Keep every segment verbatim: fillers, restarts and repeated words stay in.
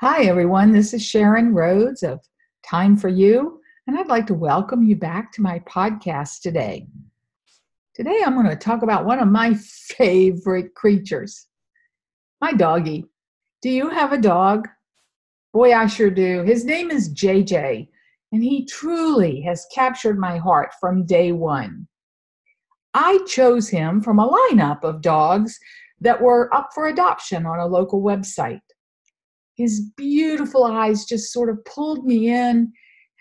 Hi, everyone. This is Sharon Rhodes of Time for You, and I'd like to welcome you back to my podcast today. Today, I'm going to talk about one of my favorite creatures, my doggie. Do you have a dog? Boy, I sure do. His name is J J, and he truly has captured my heart from day one. I chose him from a lineup of dogs that were up for adoption on a local website. His beautiful eyes just sort of pulled me in,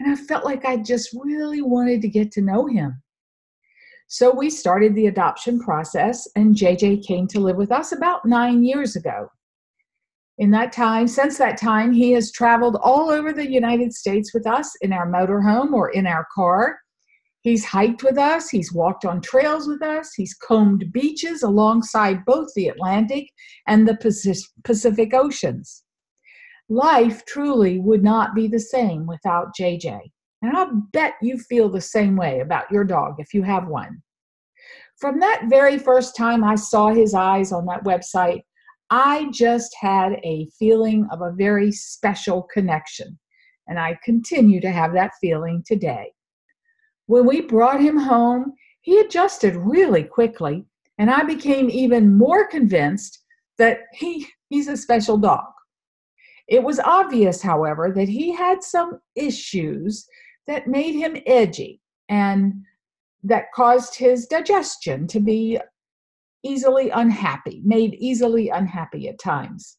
and I felt like I just really wanted to get to know him. So we started the adoption process, and J J came to live with us about nine years ago. In that time, since that time, he has traveled all over the United States with us in our motorhome or in our car. He's hiked with us, he's walked on trails with us, he's combed beaches alongside both the Atlantic and the Pacific Oceans. Life truly would not be the same without J J, and I'll bet you feel the same way about your dog if you have one. From that very first time I saw his eyes on that website, I just had a feeling of a very special connection, and I continue to have that feeling today. When we brought him home, he adjusted really quickly, and I became even more convinced that he, he's a special dog. It was obvious, however, that he had some issues that made him edgy and that caused his digestion to be easily unhappy, made easily unhappy at times.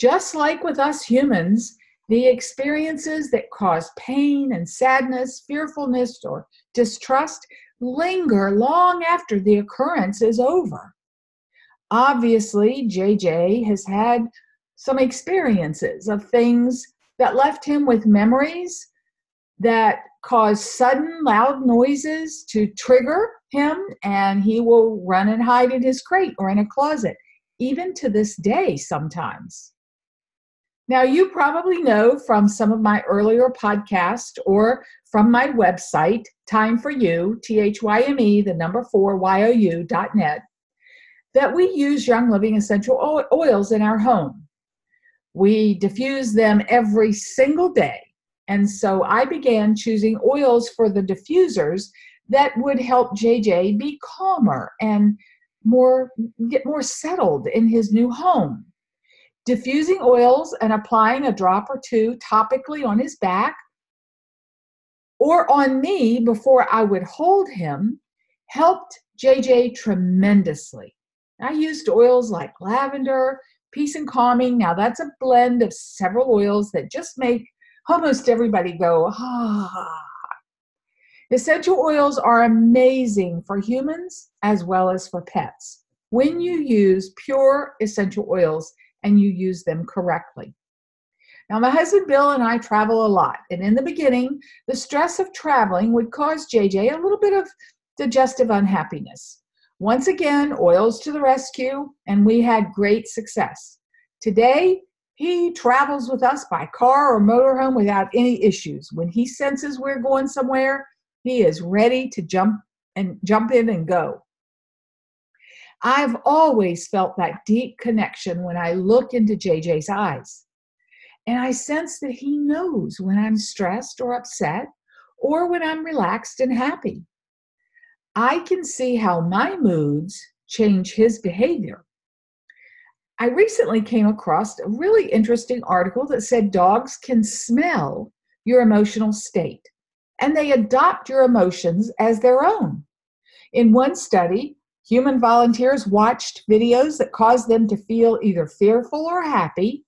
Just like with us humans, the experiences that cause pain and sadness, fearfulness, or distrust linger long after the occurrence is over. Obviously, J J has had some experiences of things that left him with memories that cause sudden loud noises to trigger him, and he will run and hide in his crate or in a closet, even to this day sometimes. Now, you probably know from some of my earlier podcasts or from my website, Time for You, T H Y M E, the number four, Y O U dot net, that we use Young Living essential oils in our home. We diffuse them every single day, and so I began choosing oils for the diffusers that would help J J be calmer and more get more settled in his new home. Diffusing oils and applying a drop or two topically on his back or on me before I would hold him helped J J tremendously. I used oils like lavender, Peace and Calming. Now that's a blend of several oils that just make almost everybody go, ah. Essential oils are amazing for humans as well as for pets when you use pure essential oils and you use them correctly. Now my husband Bill and I travel a lot, and in the beginning, the stress of traveling would cause J J a little bit of digestive unhappiness. Once again, oils to the rescue, and we had great success. Today, he travels with us by car or motorhome without any issues. When he senses we're going somewhere, he is ready to jump and jump in and go. I've always felt that deep connection when I look into J J's eyes, and I sense that he knows when I'm stressed or upset or when I'm relaxed and happy. I can see how my moods change his behavior. I recently came across a really interesting article that said dogs can smell your emotional state, and they adopt your emotions as their own. In one study, human volunteers watched videos that caused them to feel either fearful or happy,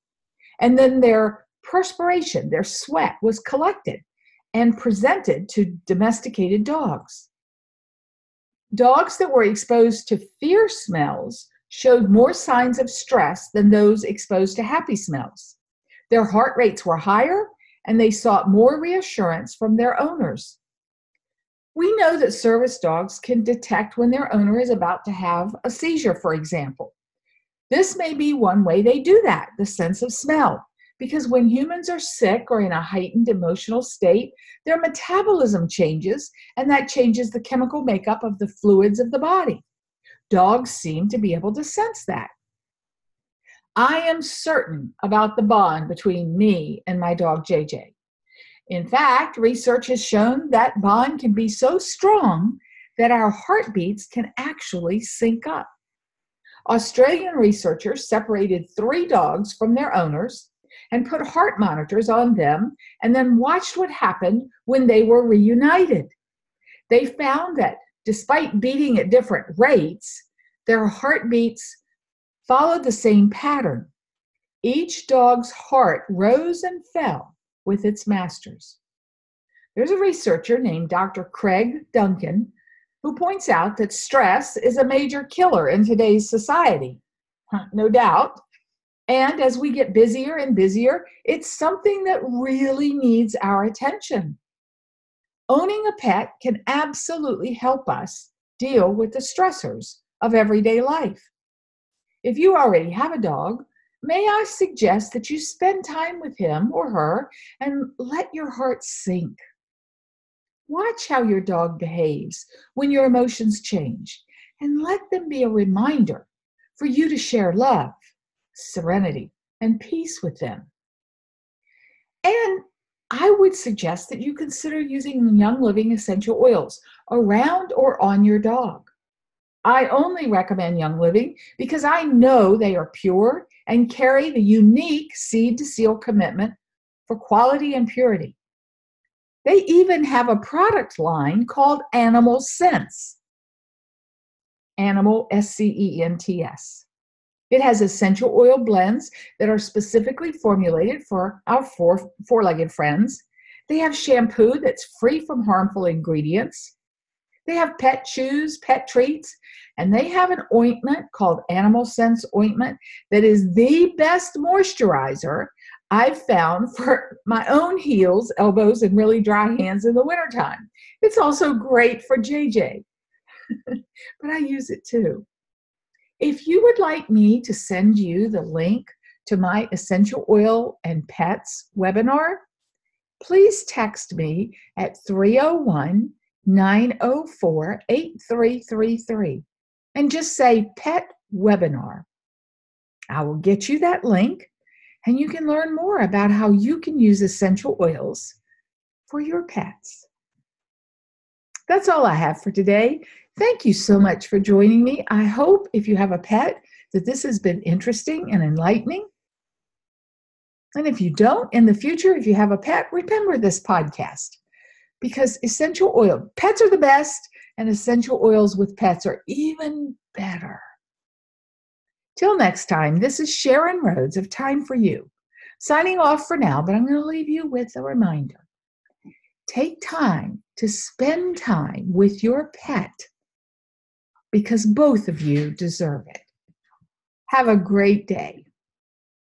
and then their perspiration, their sweat, was collected and presented to domesticated dogs. Dogs that were exposed to fear smells showed more signs of stress than those exposed to happy smells. Their heart rates were higher, and they sought more reassurance from their owners. We know that service dogs can detect when their owner is about to have a seizure, for example. This may be one way they do that, the sense of smell, because when humans are sick or in a heightened emotional state, their metabolism changes, and that changes the chemical makeup of the fluids of the body. Dogs seem to be able to sense that. I am certain about the bond between me and my dog J J. In fact, research has shown that bond can be so strong that our heartbeats can actually sync up. Australian researchers separated three dogs from their owners and put heart monitors on them and then watched what happened when they were reunited. They found that despite beating at different rates, their heartbeats followed the same pattern. Each dog's heart rose and fell with its master's. There's a researcher named Doctor Craig Duncan who points out that stress is a major killer in today's society, no doubt. And as we get busier and busier, it's something that really needs our attention. Owning a pet can absolutely help us deal with the stressors of everyday life. If you already have a dog, may I suggest that you spend time with him or her and let your heart sink. Watch how your dog behaves when your emotions change, and let them be a reminder for you to share love, serenity, and peace with them. And I would suggest that you consider using Young Living essential oils around or on your dog. I only recommend Young Living because I know they are pure and carry the unique seed-to-seal commitment for quality and purity. They even have a product line called Animal Scents. Animal, S C E N T S. It has essential oil blends that are specifically formulated for our four, four-legged friends. They have shampoo that's free from harmful ingredients. They have pet chews, pet treats, and they have an ointment called Animal Scents Ointment that is the best moisturizer I've found for my own heels, elbows, and really dry hands in the wintertime. It's also great for J J, but I use it too. If you would like me to send you the link to my Essential Oil and Pets webinar, please text me at three oh one, nine oh four, eight three three three and just say Pet Webinar. I will get you that link and you can learn more about how you can use essential oils for your pets. That's all I have for today. Thank you so much for joining me. I hope if you have a pet that this has been interesting and enlightening. And if you don't, in the future, if you have a pet, remember this podcast, because essential oil, pets are the best, and essential oils with pets are even better. Till next time, this is Sharon Rhodes of Time for You, signing off for now, but I'm going to leave you with a reminder. Take time to spend time with your pet, because both of you deserve it. Have a great day.